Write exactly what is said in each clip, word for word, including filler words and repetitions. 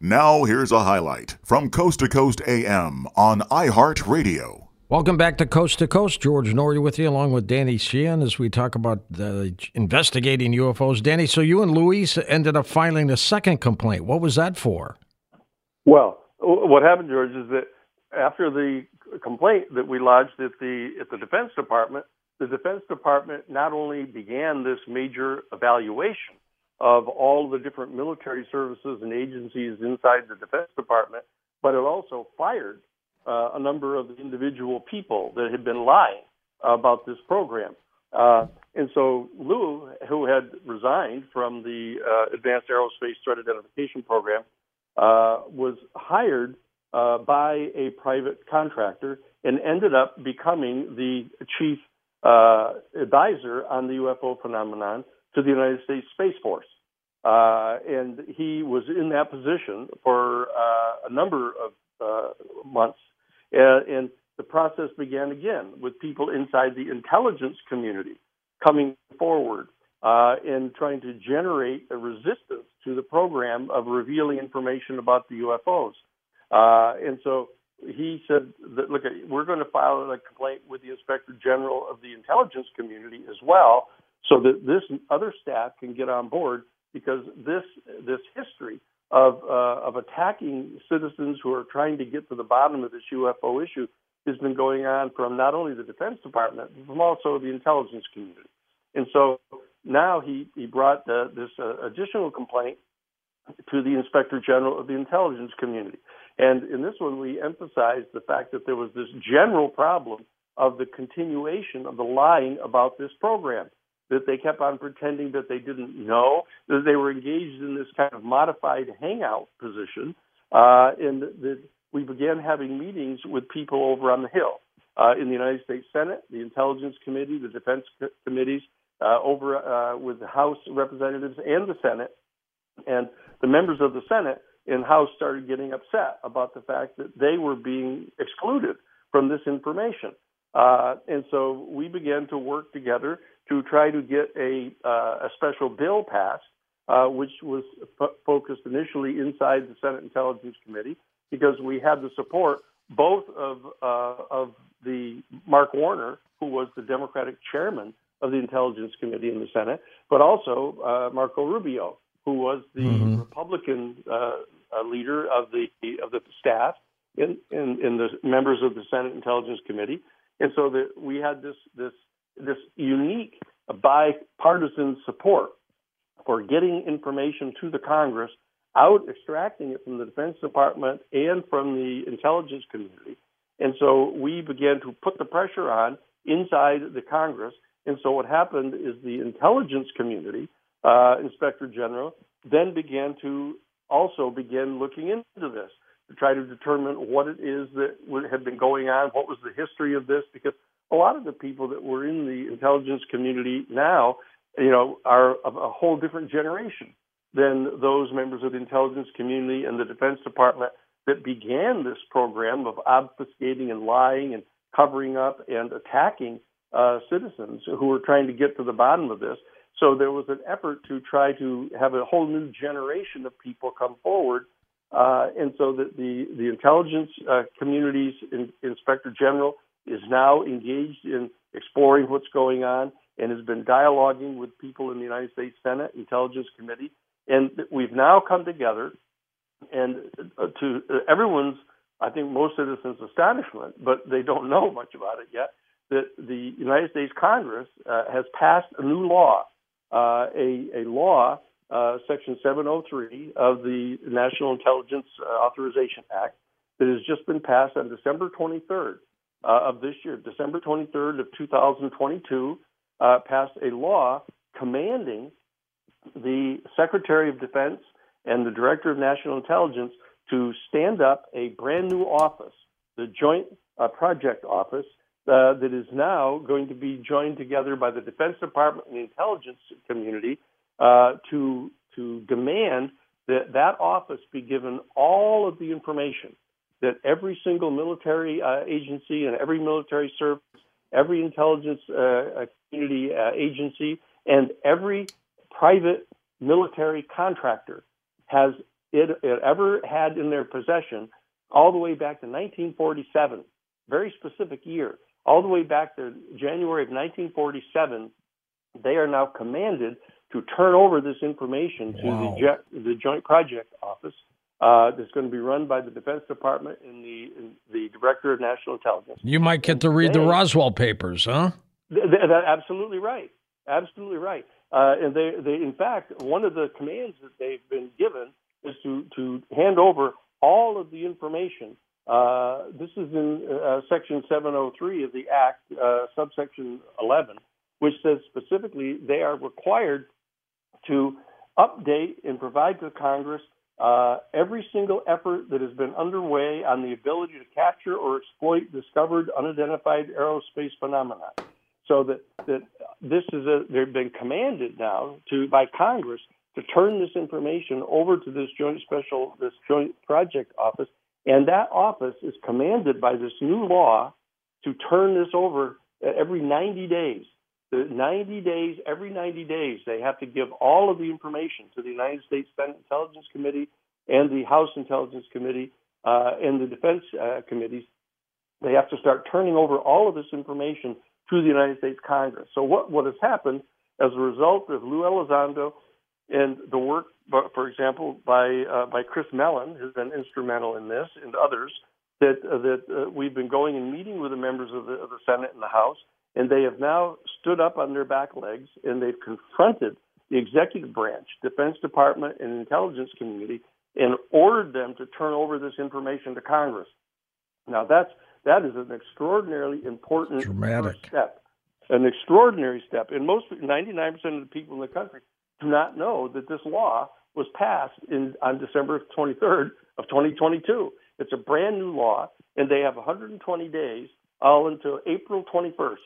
Now here's a highlight from Coast to Coast A M on iHeartRadio. Welcome back to Coast to Coast. George Noory with you along with Danny Sheehan as we talk about uh, investigating U F Os. Danny, so you and Luis ended up filing a second complaint. What was that for? Well, what happened, George, is that after the complaint that we lodged at the at the Defense Department, the Defense Department not only began this major evaluation of all the different military services and agencies inside the Defense Department, but it also fired uh, a number of individual people that had been lying about this program. Uh, and so Lou, who had resigned from the uh, Advanced Aerospace Threat Identification Program, uh, was hired uh, by a private contractor and ended up becoming the chief uh, advisor on the U F O phenomenon to the United States Space Force. Uh, and he was in that position for uh, a number of uh, months. Uh, and the process began again with people inside the intelligence community coming forward uh, and trying to generate a resistance to the program of revealing information about the U F Os. Uh, and so he said, that, look, we're going to file a complaint with the Inspector General of the intelligence community as well, so that this other staff can get on board, because this this history of uh, of attacking citizens who are trying to get to the bottom of this U F O issue has been going on from not only the Defense Department, but from also the intelligence community. And so now he, he brought the, this uh, additional complaint to the Inspector General of the intelligence community. And in this one, we emphasized the fact that there was this general problem of the continuation of the lying about this program, that they kept on pretending that they didn't know, that they were engaged in this kind of modified hangout position, uh, and that we began having meetings with people over on the Hill, uh, in the United States Senate, the Intelligence Committee, the Defense co- Committees, uh, over uh, with the House Representatives and the Senate. And the members of the Senate and House started getting upset about the fact that they were being excluded from this information. Uh, and so we began to work together to try to get a, uh, a special bill passed, uh, which was f- focused initially inside the Senate Intelligence Committee, because we had the support both of uh, of the Mark Warner, who was the Democratic chairman of the Intelligence Committee in the Senate, but also uh, Marco Rubio, who was the mm-hmm. Republican uh, uh, leader of the of the staff in, in in the members of the Senate Intelligence Committee, and so that we had this this. this unique bipartisan support for getting information to the Congress, out extracting it from the Defense Department and from the intelligence community. And so we began to put the pressure on inside the Congress. And so what happened is the intelligence community, uh, Inspector General, then began to also begin looking into this to try to determine what it is that had been going on, what was the history of this, because a lot of the people that were in the intelligence community now, you know, are of a whole different generation than those members of the intelligence community and the Defense Department that began this program of obfuscating and lying and covering up and attacking uh, citizens who were trying to get to the bottom of this. So there was an effort to try to have a whole new generation of people come forward. Uh, and so that the, the intelligence uh, community's in, Inspector General is now engaged in exploring what's going on and has been dialoguing with people in the United States Senate Intelligence Committee. And we've now come together, and to everyone's, I think most citizens' astonishment, but they don't know much about it yet, that the United States Congress uh, has passed a new law, uh, a, a law, uh, Section seven oh three of the National Intelligence Authorization Act, that has just been passed on December twenty-third uh, of this year, December twenty-third of two thousand twenty-two, uh, passed a law commanding the Secretary of Defense and the Director of National Intelligence to stand up a brand new office, the Joint uh, Project Office, uh, that is now going to be joined together by the Defense Department and the intelligence community uh, to to demand that that office be given all of the information that every single military uh, agency and every military service, every intelligence uh, community uh, agency, and every private military contractor has it, it ever had in their possession all the way back to nineteen forty-seven, very specific year, all the way back to January of nineteen forty-seven, they are now commanded to turn over this information to wow. the, the Joint Project Office uh, that's going to be run by the Defense Department and the, and the Director of National Intelligence. You might get to read they, the Roswell papers, huh? Th- th- that's absolutely right. Absolutely right. Uh, and they, they, in fact, one of the commands that they've been given is to, to hand over all of the information. Uh, this is in uh, Section seven oh three of the Act, uh, subsection eleven, which says specifically they are required to update and provide to Congress uh, every single effort that has been underway on the ability to capture or exploit discovered unidentified aerospace phenomena. So that, that this is a, they've been commanded now to by Congress to turn this information over to this joint special, this joint project office, and that office is commanded by this new law to turn this over every ninety days. ninety days, every ninety days, they have to give all of the information to the United States Senate Intelligence Committee and the House Intelligence Committee uh, and the Defense uh, Committees. They have to start turning over all of this information to the United States Congress. So what, what has happened as a result of Lou Elizondo and the work, for example, by uh, by Chris Mellon, who's been instrumental in this, and others, that uh, that uh, we've been going and meeting with the members of the, of the Senate and the House, and they have now stood up on their back legs, and they've confronted the executive branch, Defense Department, and intelligence community, and ordered them to turn over this information to Congress. Now, that's That is an extraordinarily important Dramatic. step, an extraordinary step. And most ninety-nine percent of the people in the country do not know that this law was passed in, on December twenty-third of twenty twenty-two. It's a brand new law, and they have one hundred twenty days, all until April twenty-first.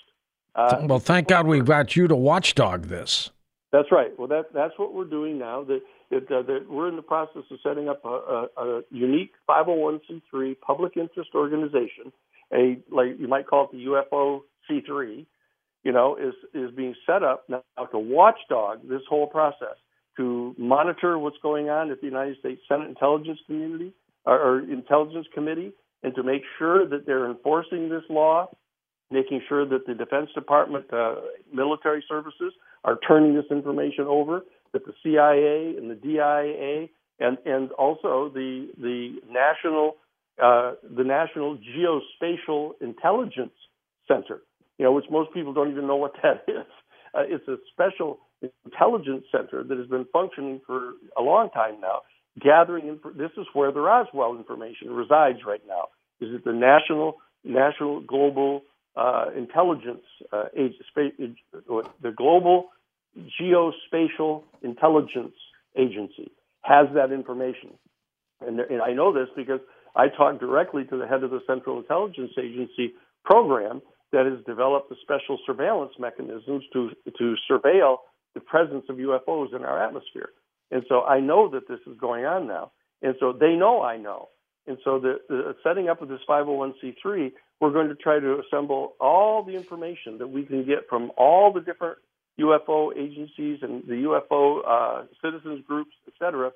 Uh, well, thank God we've got you to watchdog this. That's right. Well, that, that's what we're doing now. That, that, uh, that we're in the process of setting up a, a, a unique five oh one c three public interest organization. A, like you might call it, the U F O C three, you know, is is being set up now to watchdog this whole process, to monitor what's going on at the United States Senate Intelligence Community or, or Intelligence Committee, and to make sure that they're enforcing this law, making sure that the Defense Department, uh, military services are turning this information over, that the C I A and the D I A and and also the the national. Uh, the National Geospatial Intelligence Center, you know, which most people don't even know what that is. Uh, it's a special this intelligence center that has been functioning for a long time now, gathering inf- this is where the Roswell information resides right now. Is it the National National Global uh, Intelligence uh, Agency, the Global Geospatial Intelligence Agency has that information, and, there, and I know this because I talked directly to the head of the Central Intelligence Agency program that has developed the special surveillance mechanisms to to surveil the presence of U F Os in our atmosphere. And so I know that this is going on now. And so they know I know. And so the, the setting up of this five oh one c three, we're going to try to assemble all the information that we can get from all the different U F O agencies and the U F O uh, citizens groups, et cetera,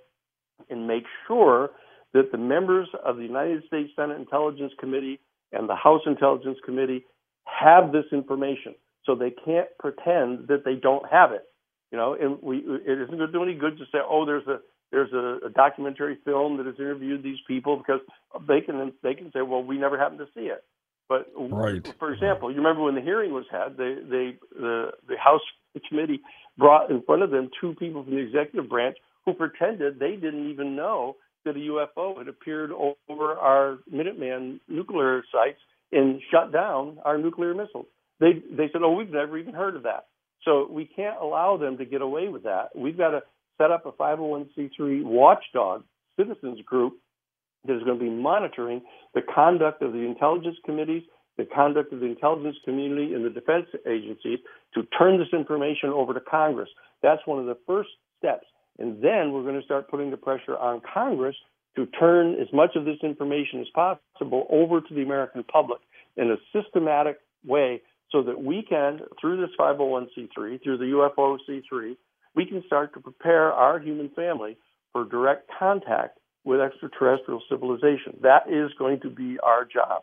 and make sure that the members of the United States Senate Intelligence Committee and the House Intelligence Committee have this information, so they can't pretend that they don't have it. You know, and we it isn't going to do any good to say, oh, there's a there's a, a documentary film that has interviewed these people, because they can they can say, well, we never happened to see it. But right. For example, you remember when the hearing was had, they they the the House Committee brought in front of them two people from the executive branch who pretended they didn't even know that a U F O had appeared over our Minuteman nuclear sites and shut down our nuclear missiles. They they said, oh, we've never even heard of that. So we can't allow them to get away with that. We've got to set up a five oh one c three watchdog citizens group that is going to be monitoring the conduct of the intelligence committees, the conduct of the intelligence community, and the defense agencies to turn this information over to Congress. That's one of the first steps. And then we're going to start putting the pressure on Congress to turn as much of this information as possible over to the American public in a systematic way, so that we can, through this five oh one c three, through the U F O C three, we can start to prepare our human family for direct contact with extraterrestrial civilization. That is going to be our job.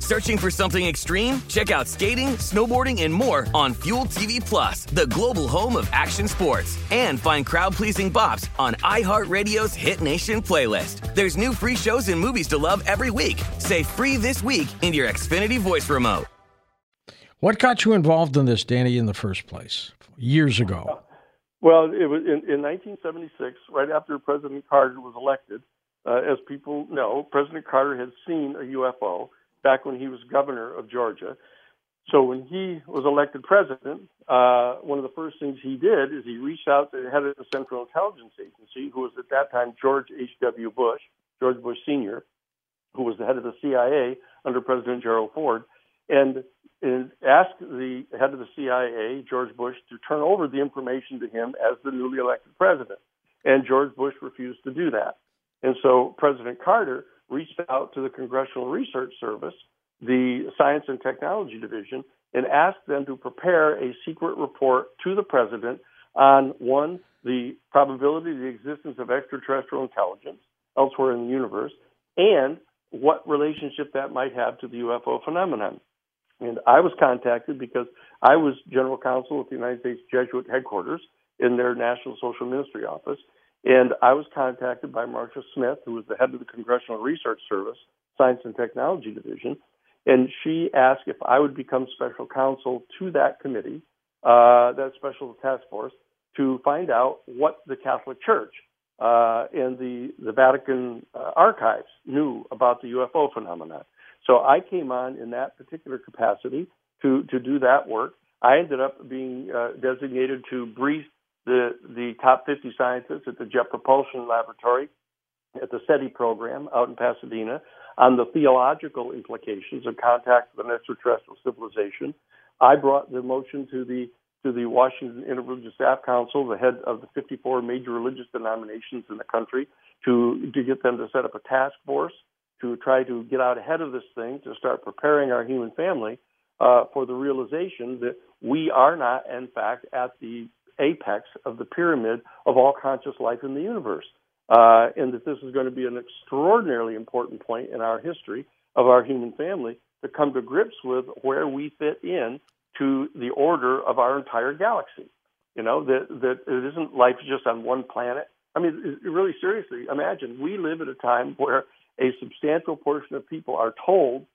Searching for something extreme? Check out skating, snowboarding, and more on Fuel T V Plus, the global home of action sports. And find crowd-pleasing bops on iHeartRadio's Hit Nation playlist. There's new free shows and movies to love every week. Say free this week in your Xfinity voice remote. What got you involved in this, Danny, in the first place, years ago? Well, it was in, in nineteen seventy-six, right after President Carter was elected. Uh, as people know, President Carter had seen a U F O back when he was governor of Georgia. So when he was elected president, uh, one of the first things he did is he reached out to the head of the Central Intelligence Agency, who was at that time George H W. Bush, George Bush Senior, who was the head of the C I A under President Gerald Ford, and and asked the head of the C I A, George Bush, to turn over the information to him as the newly elected president. And George Bush refused to do that. And so President Carter reached out to the Congressional Research Service, the Science and Technology Division, and asked them to prepare a secret report to the president on, one, the probability of the existence of extraterrestrial intelligence elsewhere in the universe, and what relationship that might have to the U F O phenomenon. And I was contacted because I was general counsel at the United States Jesuit headquarters in their National Social Ministry office, and I was contacted by Marcia Smith, who was the head of the Congressional Research Service, Science and Technology Division, and she asked if I would become special counsel to that committee, uh, that special task force, to find out what the Catholic Church uh, and the, the Vatican uh, archives knew about the U F O phenomenon. So I came on in that particular capacity to, to do that work. I ended up being uh, designated to brief the, the top fifty scientists at the Jet Propulsion Laboratory at the SETI program out in Pasadena on the theological implications of contact with an extraterrestrial civilization. I brought the motion to the to the Washington Interreligious Staff Council, the head of the fifty-four major religious denominations in the country, to, to get them to set up a task force to try to get out ahead of this thing, to start preparing our human family uh, for the realization that we are not, in fact, at the apex of the pyramid of all conscious life in the universe, uh, and that this is going to be an extraordinarily important point in our history of our human family to come to grips with where we fit in to the order of our entire galaxy. You know, that, that it isn't life just on one planet. I mean, really seriously, imagine we live at a time where a substantial portion of people are told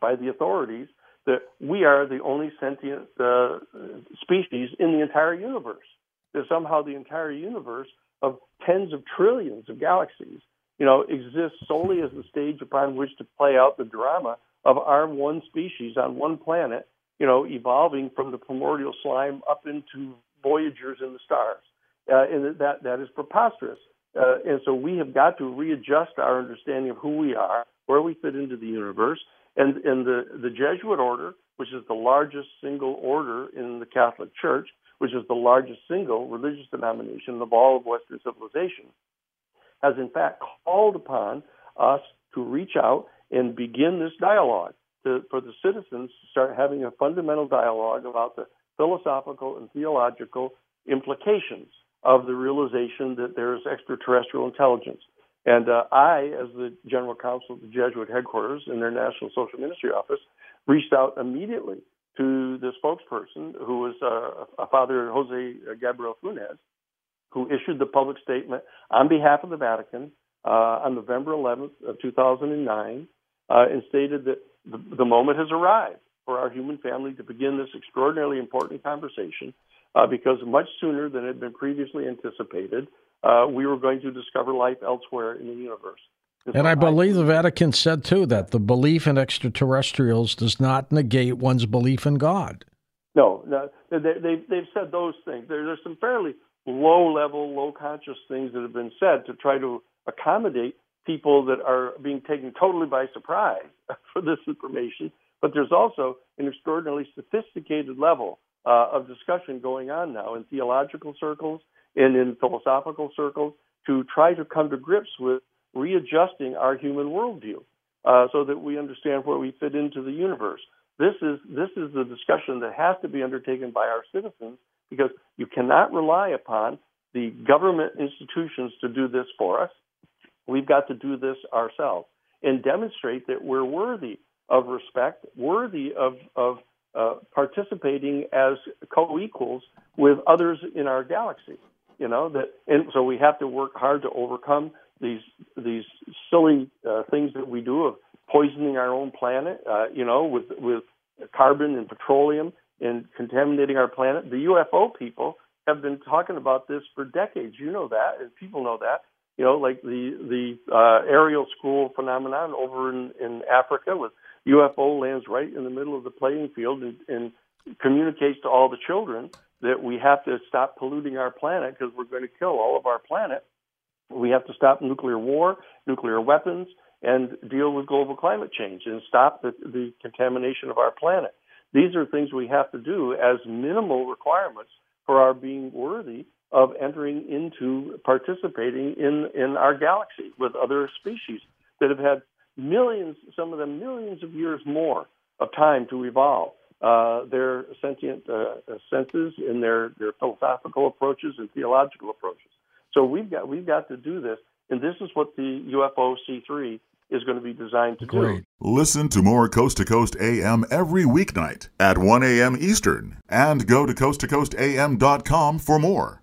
by the authorities that we are the only sentient uh, species in the entire universe, that somehow the entire universe of tens of trillions of galaxies, you know, exists solely as the stage upon which to play out the drama of our one species on one planet, you know, evolving from the primordial slime up into voyagers in the stars. Uh, and that that is preposterous. Uh, and so we have got to readjust our understanding of who we are, where we fit into the universe. And, and the, the Jesuit order, which is the largest single order in the Catholic Church, which is the largest single religious denomination of all of Western civilization, has in fact called upon us to reach out and begin this dialogue, to, for the citizens to start having a fundamental dialogue about the philosophical and theological implications of the realization that there is extraterrestrial intelligence. And uh, I, as the general counsel of the Jesuit headquarters in their National Social Ministry office, reached out immediately to the spokesperson, who was uh, a Father Jose Gabriel Funes, who issued the public statement on behalf of the Vatican uh, on November eleventh of two thousand nine, uh, and stated that the, the moment has arrived for our human family to begin this extraordinarily important conversation, Uh, because much sooner than had been previously anticipated, uh, we were going to discover life elsewhere in the universe. And I believe the Vatican said, too, that the belief in extraterrestrials does not negate one's belief in God. No, no they, they, they've said those things. There, there's some fairly low-level, low-conscious things that have been said to try to accommodate people that are being taken totally by surprise for this information. But there's also an extraordinarily sophisticated level Uh, of discussion going on now in theological circles and in philosophical circles to try to come to grips with readjusting our human worldview uh, so that we understand where we fit into the universe. This is this is the discussion that has to be undertaken by our citizens, because you cannot rely upon the government institutions to do this for us. We've got to do this ourselves and demonstrate that we're worthy of respect, worthy of of Uh, participating as co-equals with others in our galaxy, you know. That, and so we have to work hard to overcome these these silly uh, things that we do of poisoning our own planet, uh, you know, with with carbon and petroleum and contaminating our planet. The U F O people have been talking about this for decades. You know that, and people know that. You know, like the the uh, aerial school phenomenon over in, in Africa with U F O lands right in the middle of the playing field and, and communicates to all the children that we have to stop polluting our planet because we're going to kill all of our planet. We have to stop nuclear war, nuclear weapons, and deal with global climate change and stop the, the contamination of our planet. These are things we have to do as minimal requirements for our being worthy of entering into participating in, in our galaxy with other species that have had millions, some of them millions of years more of time to evolve uh, their sentient uh, senses in their, their philosophical approaches and theological approaches. So we've got we've got to do this, and this is what the U F O C three is going to be designed to Great. do. Listen to more Coast to Coast A M every weeknight at one a.m. Eastern, and go to coast to coast a m dot com for more.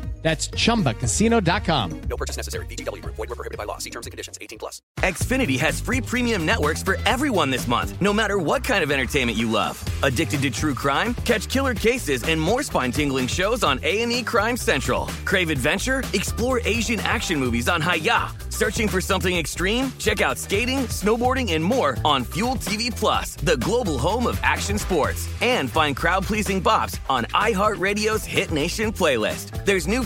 That's chumba casino dot com. No purchase necessary. V G W Group. Void where prohibited by law. See terms and conditions. eighteen plus. Xfinity has free premium networks for everyone this month, no matter what kind of entertainment you love. Addicted to true crime? Catch killer cases and more spine-tingling shows on A and E Crime Central. Crave adventure? Explore Asian action movies on Hiya. Searching for something extreme? Check out skating, snowboarding, and more on Fuel T V Plus, the global home of action sports. And find crowd-pleasing bops on iHeartRadio's Hit Nation playlist. There's new